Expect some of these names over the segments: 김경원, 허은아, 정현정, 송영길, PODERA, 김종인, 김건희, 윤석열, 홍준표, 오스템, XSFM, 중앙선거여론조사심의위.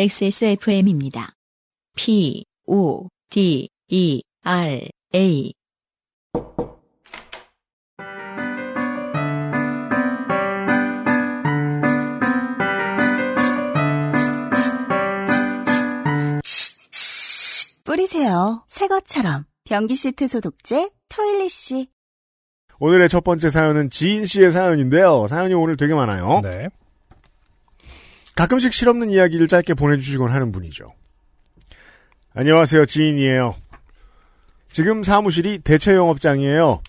XSFM입니다. PODERA 뿌리세요. 새것처럼. 변기시트 소독제 토일리씨. 오늘의 첫 번째 사연은 지인 씨의 사연인데요. 사연이 오늘 되게 많아요. 네. 가끔씩 실없는 이야기를 짧게 보내주시곤 하는 분이죠. 안녕하세요. 지인이에요. 지금 사무실이 대체 영업장이에요.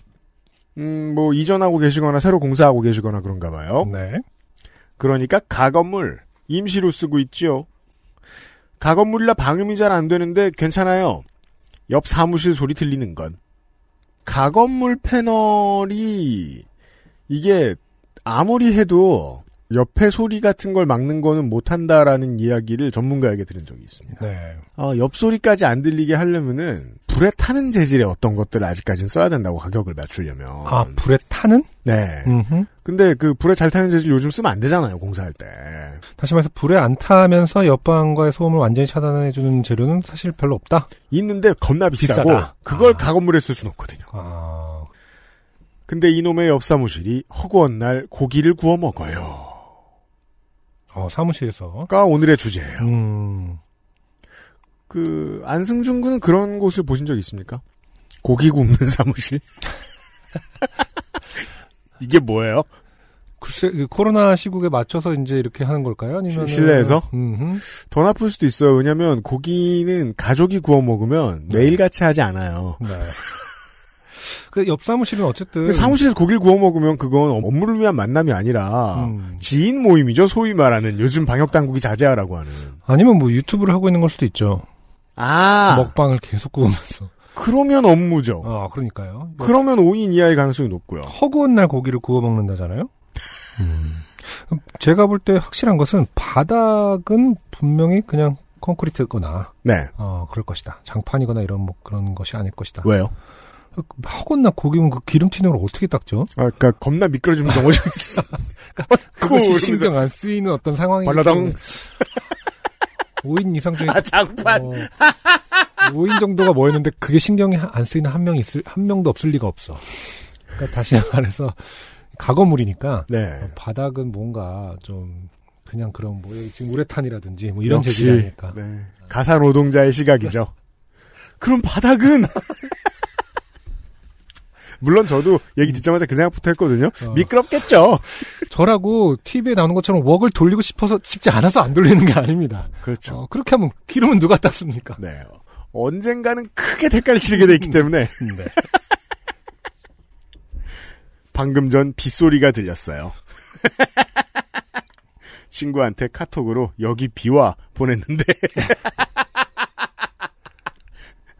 뭐 이전하고 계시거나 새로 공사하고 계시거나 그런가 봐요. 네. 그러니까 가건물 임시로 쓰고 있죠. 가건물이라 방음이 잘 안 되는데 괜찮아요. 옆 사무실 소리 들리는 건. 가건물 패널이 이게 아무리 해도 옆에 소리 같은 걸 막는 거는 못한다라는 이야기를 전문가에게 들은 적이 있습니다. 네. 옆소리까지 안 들리게 하려면은 불에 타는 재질의 어떤 것들을 아직까지는 써야 된다고 가격을 맞추려면. 아, 불에 타는? 네. 음흠. 근데 그 불에 잘 타는 재질 요즘 쓰면 안 되잖아요, 공사할 때. 다시 말해서 불에 안 타면서 옆방과의 소음을 완전히 차단해주는 재료는 사실 별로 없다? 있는데 겁나 비싸고 비싸다. 그걸 가건물에 쓸 수는 없거든요. 아. 근데 이놈의 옆 사무실이 허구한 날 고기를 구워 먹어요. 사무실에서가 오늘의 주제예요. 그 안승준 군은 그런 곳을 보신 적 있습니까? 고기 굽는 사무실? 이게 뭐예요? 글쎄 코로나 시국에 맞춰서 이제 이렇게 하는 걸까요? 아니면 실내에서? 더 나쁠 수도 있어요. 왜냐하면 고기는 가족이 구워 먹으면 매일같이 하지 않아요. 네. 그 옆 사무실은 어쨌든 사무실에서 고기를 구워 먹으면 그건 업무를 위한 만남이 아니라 지인 모임이죠. 소위 말하는 요즘 방역 당국이 자제하라고 하는. 아니면 뭐 유튜브를 하고 있는 걸 수도 있죠. 아 먹방을 계속 구우면서. 그러면 업무죠. 아 그러니까요. 그러면 5인 이하의 가능성이 높고요. 허구한 날 고기를 구워 먹는다잖아요. 제가 볼 때 확실한 것은 바닥은 분명히 그냥 콘크리트거나 네. 그럴 것이다. 장판이거나 이런 뭐 그런 것이 아닐 것이다. 왜요? 허건나 고기면 그 기름 튀는 걸 어떻게 닦죠? 아, 그러니까 겁나 미끄러지면서 넘어져 있어. 그것이 신경 안 쓰이는 어떤 상황이. 발라당. 5인 이상 중에 아 장판. 5인 정도가 모였는데 그게 신경이 안 쓰이는 한 명도 없을 리가 없어. 그러니까 다시 말해서 가건물이니까 네. 바닥은 뭔가 좀 그냥 그런 뭐 지금 우레탄이라든지 뭐 이런 재질이니까. 네. 가사 노동자의 시각이죠. 그럼 바닥은. 물론 저도 얘기 듣자마자 그 생각부터 했거든요. 미끄럽겠죠. 저라고 TV에 나오는 것처럼 웍을 돌리고 싶어서 쉽지 않아서 안 돌리는 게 아닙니다. 그렇죠. 그렇게 하면 기름은 누가 땄습니까? 네. 언젠가는 크게 대가를 치르게 돼 있기 때문에. 네. 방금 전 빗소리가 들렸어요. 친구한테 카톡으로 여기 비와 보냈는데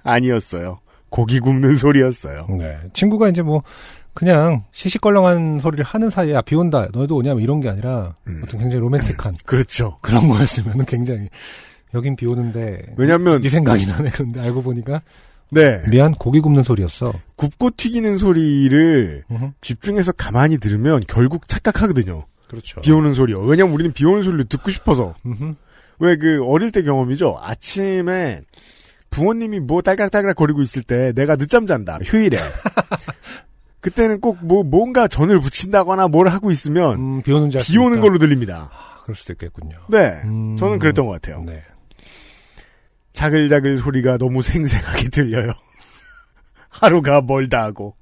아니었어요. 고기 굽는 소리였어요. 네. 친구가 이제 뭐, 그냥, 시시껄렁한 소리를 하는 사이에, 아, 비 온다, 너희도 오냐, 뭐 이런 게 아니라, 어떤 굉장히 로맨틱한. 그렇죠. 그런 거였으면 굉장히, 여긴 비 오는데. 왜냐면. 네 생각이 나네. 그런데 알고 보니까. 네. 미안, 고기 굽는 소리였어. 굽고 튀기는 소리를 집중해서 가만히 들으면 결국 착각하거든요. 그렇죠. 비 오는 소리요. 왜냐면 우리는 비 오는 소리를 듣고 싶어서. 왜 그, 어릴 때 경험이죠? 아침에, 부모님이 뭐 딸깍딸깍 거리고 있을 때 내가 늦잠 잔다. 휴일에. 그때는 꼭 뭐 뭔가 전을 붙인다거나 뭘 하고 있으면 비 오는 걸로 들립니다. 아, 그럴 수도 있겠군요. 네. 저는 그랬던 것 같아요. 네. 자글자글 소리가 너무 생생하게 들려요. 하루가 멀다 하고.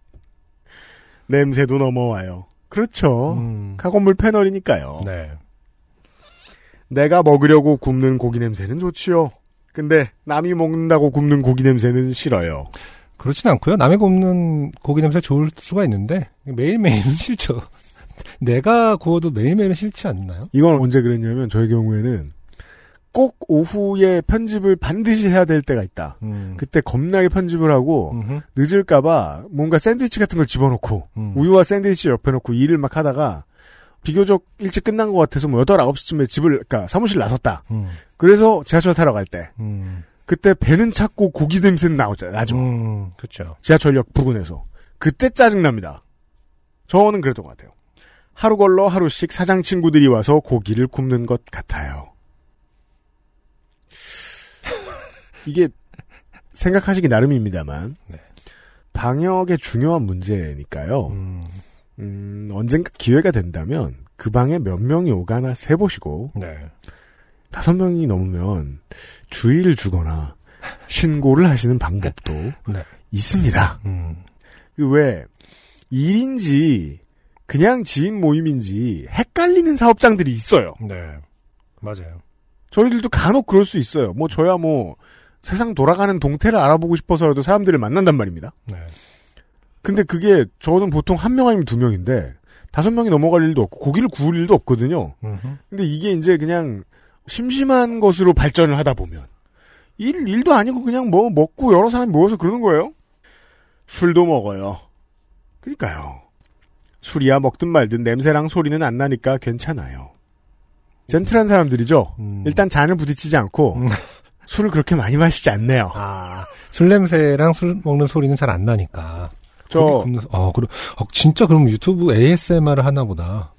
냄새도 넘어와요. 그렇죠. 가건물 패널이니까요. 네. 내가 먹으려고 굽는 고기 냄새는 좋지요. 근데 남이 먹는다고 굽는 고기 냄새는 싫어요. 그렇진 않고요. 남이 굽는 고기 냄새 좋을 수가 있는데 매일매일은 싫죠. 내가 구워도 매일매일은 싫지 않나요? 이건 언제 그랬냐면 저의 경우에는 꼭 오후에 편집을 반드시 해야 될 때가 있다. 그때 겁나게 편집을 하고 늦을까 봐 뭔가 샌드위치 같은 걸 집어넣고 우유와 샌드위치 옆에 놓고 일을 막 하다가 비교적 일찍 끝난 것 같아서 뭐 8, 9시쯤에 그러니까 사무실 나섰다. 그래서 지하철 타러 갈 때. 그때 배는 찼고 고기 냄새는 나죠. 그렇죠. 지하철역 부근에서. 그때 짜증납니다. 저는 그랬던 것 같아요. 하루 걸러 하루씩 사장 친구들이 와서 고기를 굽는 것 같아요. 이게 생각하시기 나름입니다만 네. 방역의 중요한 문제니까요. 언젠가 기회가 된다면 그 방에 몇 명이 오가나 세보시고 네. 5명이 넘으면 주의를 주거나 신고를 하시는 방법도 네. 있습니다. 그 왜 일인지 그냥 지인 모임인지 헷갈리는 사업장들이 있어요. 네, 맞아요. 저희들도 간혹 그럴 수 있어요. 뭐 저야 뭐 세상 돌아가는 동태를 알아보고 싶어서라도 사람들을 만난단 말입니다. 네. 근데 그게 저는 보통 1명 아니면 2명인데 5명이 넘어갈 일도 없고 고기를 구울 일도 없거든요. 근데 이게 이제 그냥 심심한 것으로 발전을 하다 보면 일도 아니고 그냥 뭐 먹고 여러 사람이 모여서 그러는 거예요. 술도 먹어요. 그러니까요. 술이야 먹든 말든 냄새랑 소리는 안 나니까 괜찮아요. 젠틀한 사람들이죠. 일단 잔을 부딪히지 않고 술을 그렇게 많이 마시지 않네요. 아, 술 냄새랑 술 먹는 소리는 잘 안 나니까. 진짜 그럼 유튜브 ASMR을 하나 보다.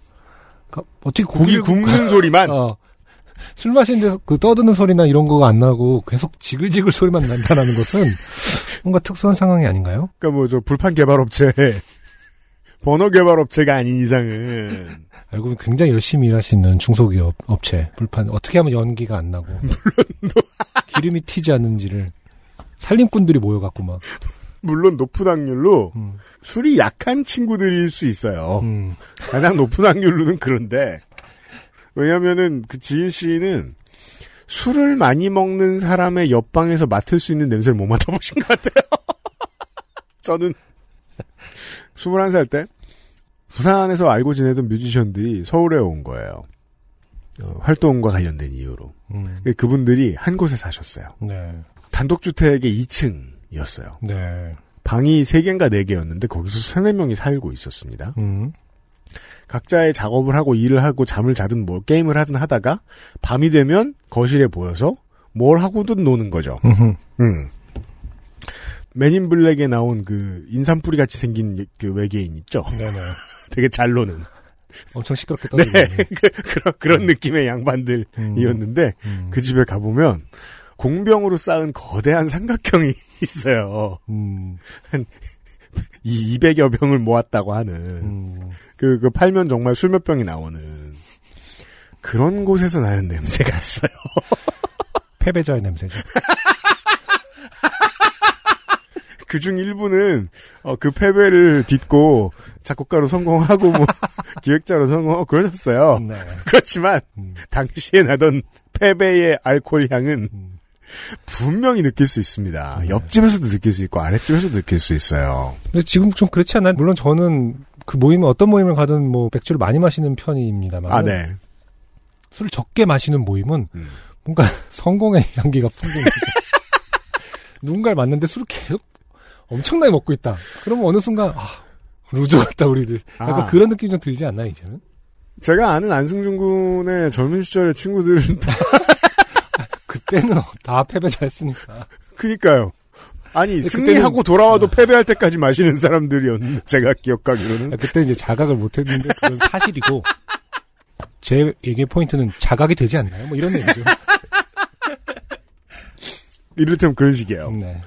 그러니까 어떻게 고기 굽는 소리만. 술 마시는 데서 그 떠드는 소리나 이런 거가 안 나고 계속 지글지글 소리만 난다라는 것은 뭔가 특수한 상황이 아닌가요? 그러니까 뭐 저 불판 개발업체, 번호 개발업체가 아닌 이상은 알고 보면 굉장히 열심히 일하시는 중소기업 업체 불판 어떻게 하면 연기가 안 나고 기름이 튀지 않는지를 살림꾼들이 모여갖고 막. 물론 높은 확률로 술이 약한 친구들일 수 있어요. 가장 높은 확률로는 그런데 왜냐면은 그 지인 씨는 술을 많이 먹는 사람의 옆방에서 맡을 수 있는 냄새를 못 맡아보신 것 같아요. 저는 21살 때 부산에서 알고 지내던 뮤지션들이 서울에 온 거예요. 활동과 관련된 이유로. 그분들이 한 곳에 사셨어요. 네. 단독주택의 2층이었어요. 네. 방이 3개인가 4개였는데 거기서 3, 4명이 살고 있었습니다. 각자의 작업을 하고 일을 하고 잠을 자든 뭐 게임을 하든 하다가 밤이 되면 거실에 모여서 뭘 하고든 노는 거죠. 맨인블랙에 나온 그 인삼뿌리 같이 생긴 그 외계인 있죠. 네네. 되게 잘 노는. 엄청 시끄럽게 떠드는. 네. 그런 느낌의 양반들이었는데 그 집에 가보면 공병으로 쌓은 거대한 삼각형이 있어요. 한 200여 병을 모았다고 하는 그 팔면 정말 술 몇 병이 나오는 그런 곳에서 나는 냄새가 있어요. 패배자의 냄새죠. 그중 일부는 그 패배를 딛고 작곡가로 성공하고 뭐 기획자로 성공하고 그러셨어요. 네. 그렇지만 당시에 나던 패배의 알코올 향은 분명히 느낄 수 있습니다. 네. 옆집에서도 느낄 수 있고 아랫집에서도 느낄 수 있어요. 근데 지금 좀 그렇지 않나요? 물론 저는 그 모임을 어떤 모임을 가든 뭐 맥주를 많이 마시는 편입니다만 아, 네. 술을 적게 마시는 모임은 뭔가 성공의 향기가 풍깁니다. 누군가를 만났는데 술을 계속 엄청나게 먹고 있다. 그러면 어느 순간 루저 같다 우리들. 약간 그런 느낌이 좀 들지 않나요 이제는? 제가 아는 안승준 군의 젊은 시절의 친구들은 다 그때는 다 패배자였으니까. 그니까요. 아니 승리하고 그때는, 돌아와도 패배할 때까지 마시는 사람들이었는데 제가 기억하기로는. 그때 이제 자각을 못했는데 그건 사실이고 제 얘기의 포인트는 자각이 되지 않나요? 뭐 이런 얘기죠. 이를테면 그런 식이에요. 네.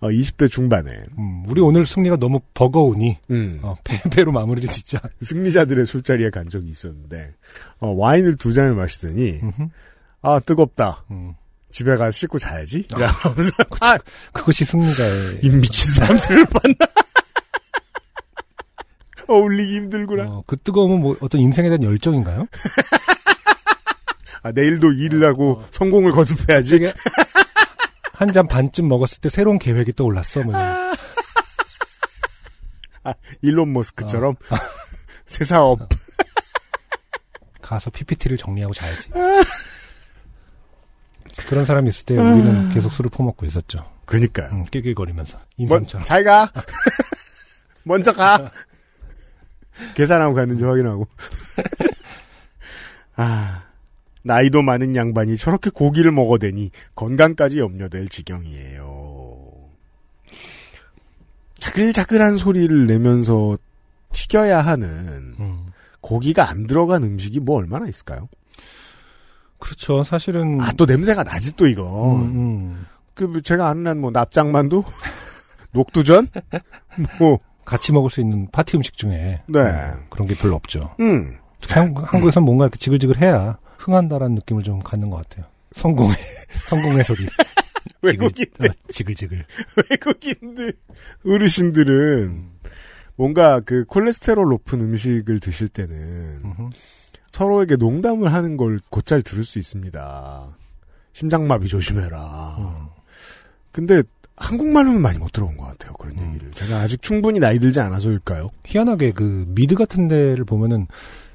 20대 중반에 우리 오늘 승리가 너무 버거우니 패배로 마무리를 짓자. 승리자들의 술자리에 간 적이 있었는데 와인을 2잔을 마시더니 아 뜨겁다. 집에 가서 씻고 자야지. 그것이 승리자의 이 미친 사람들을 봤나. 어울리기 힘들구나. 그 뜨거움은 뭐 어떤 인생에 대한 열정인가요? 내일도 일을 하고 성공을 거듭해야지. 한 잔 반쯤 먹었을 때 새로운 계획이 떠올랐어. 뭐. 일론 머스크처럼 새 사업. 가서 PPT를 정리하고 자야지. 그런 사람이 있을 때 우리는 계속 술을 퍼먹고 있었죠. 그러니까요. 낄낄거리면서 인삼처럼. 잘 가. 먼저 가. 계산하고 갔는지 확인하고. 나이도 많은 양반이 저렇게 고기를 먹어대니 건강까지 염려될 지경이에요. 자글자글한 소리를 내면서 튀겨야 하는 고기가 안 들어간 음식이 뭐 얼마나 있을까요? 그렇죠. 사실은 또 냄새가 나지 또 이건. 그 제가 아는 한 뭐 납작만두, 녹두전, 뭐 같이 먹을 수 있는 파티 음식 중에 네. 그런 게 별로 없죠. 한국에선 뭔가 이렇게 지글지글해야 흥한다라는 느낌을 좀 갖는 것 같아요. 성공의 소리. 외국인들 지글지글. 외국인들 어르신들은 뭔가 그 콜레스테롤 높은 음식을 드실 때는 서로에게 농담을 하는 걸 곧잘 들을 수 있습니다. 심장마비 조심해라. 근데 한국말로는 많이 못 들어본 것 같아요. 그런 얘기를. 제가 아직 충분히 나이 들지 않아서일까요? 희한하게 그 미드 같은 데를 보면은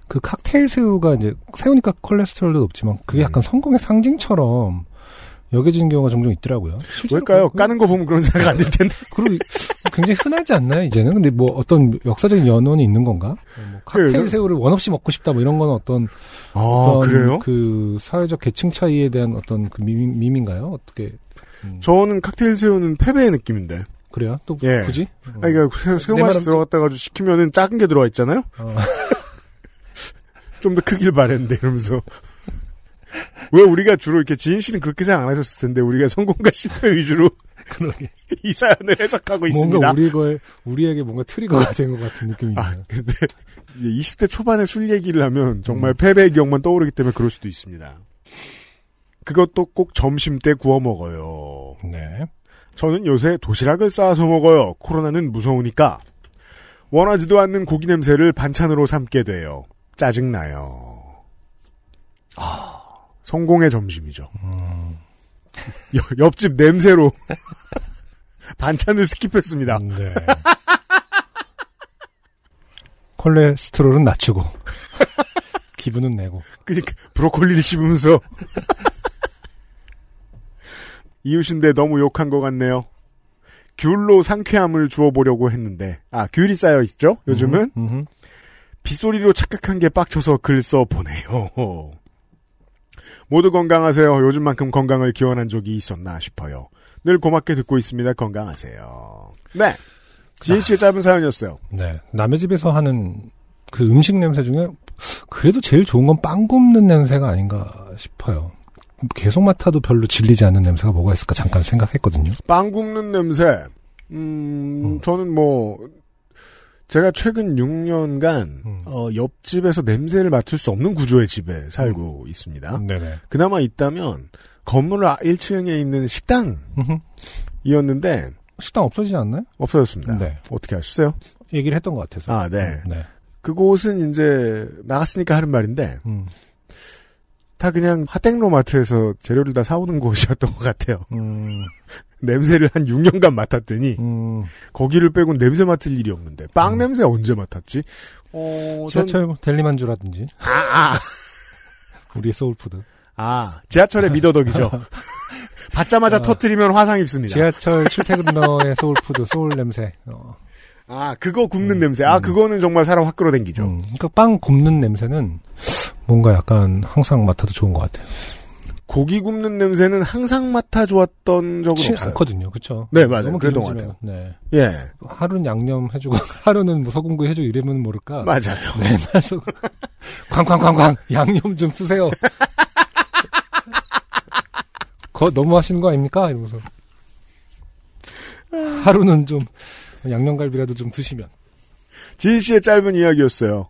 그 칵테일 새우가 이제 새우니까 콜레스테롤도 높지만 그게 약간 성공의 상징처럼 여겨지는 경우가 종종 있더라고요. 왜일까요? 까는 거 보면 그런 생각 안 들 텐데. 그럼 굉장히 흔하지 않나요, 이제는? 근데 뭐 어떤 역사적인 연원이 있는 건가? 뭐 칵테일 새우를 원 없이 먹고 싶다 뭐 이런 건 어떤 그래요? 그 사회적 계층 차이에 대한 어떤 그 밈인가요? 어떻게? 저는 칵테일 새우는 패배의 느낌인데. 그래요? 또 예. 굳이? 아니, 그러니까 새우 맛이 들어갔다가 시키면은 작은 게 들어와 있잖아요. 좀 더 크길 바랬는데 이러면서. 왜 우리가 주로 이렇게 지인 씨는 그렇게 생각 안 하셨을 텐데 우리가 성공과 실패 위주로 그러게 이 사연을 해석하고 있습니다. 뭔가 우리에게 뭔가 트리거가 된 것 같은 느낌이네요. 아, 근데 이제 20대 초반에 술 얘기를 하면 정말 패배의 기억만 떠오르기 때문에 그럴 수도 있습니다. 그것도 꼭 점심 때 구워 먹어요. 네. 저는 요새 도시락을 싸서 먹어요. 코로나는 무서우니까. 원하지도 않는 고기 냄새를 반찬으로 삼게 돼요. 짜증나요. 아. 성공의 점심이죠. 옆집 냄새로 반찬을 스킵했습니다. 네. 콜레스테롤은 낮추고 기분은 내고. 그러니까 브로콜리를 씹으면서 이웃인데 너무 욕한 것 같네요. 귤로 상쾌함을 주어보려고 했는데 귤이 쌓여 있죠. 요즘은 빗소리로 착각한 게 빡쳐서 글 써 보내요. 모두 건강하세요. 요즘만큼 건강을 기원한 적이 있었나 싶어요. 늘 고맙게 듣고 있습니다. 건강하세요. 네. 지인 씨의 짧은 사연이었어요. 네. 남의 집에서 하는 그 음식 냄새 중에 그래도 제일 좋은 건 빵 굽는 냄새가 아닌가 싶어요. 계속 맡아도 별로 질리지 않는 냄새가 뭐가 있을까 잠깐 생각했거든요. 빵 굽는 냄새. 저는 뭐 제가 최근 6년간 옆집에서 냄새를 맡을 수 없는 구조의 집에 살고 있습니다. 네네. 그나마 있다면 건물 1층에 있는 식당이었는데 식당 없어지지 않나요? 없어졌습니다. 네. 어떻게 아셨어요? 얘기를 했던 것 같아서. 아, 네. 네. 그곳은 이제 나갔으니까 하는 말인데 다 그냥 하땡로 마트에서 재료를 다 사오는 곳이었던 것 같아요. 냄새를 한 6년간 맡았더니 거기를 빼곤 냄새 맡을 일이 없는데 빵 냄새 언제 맡았지? 지하철 델리만주라든지 우리의 소울푸드 지하철의 미더덕이죠. 받자마자 터뜨리면 화상 입습니다. 지하철 출퇴근로의 소울푸드 소울 냄새 그거 굽는 냄새 그거는 정말 사람 확 끌어당기죠. 그러니까 빵 굽는 냄새는 뭔가 약간 항상 맡아도 좋은 것 같아요. 고기 굽는 냄새는 항상 맡아 좋았던 적은 없어요. 않거든요, 그렇죠? 네, 맞아요. 그랬던 것 같아요. 네, 예. 하루는 양념 해주고 하루는 뭐 소금구 해주고 이러면 모를까. 맞아요. 맨날 소금 광광광광 양념 좀 쓰세요. 그거 너무 하시는 거 아닙니까? 이러면서 하루는 좀 양념갈비라도 좀 드시면. 지희 씨의 짧은 이야기였어요.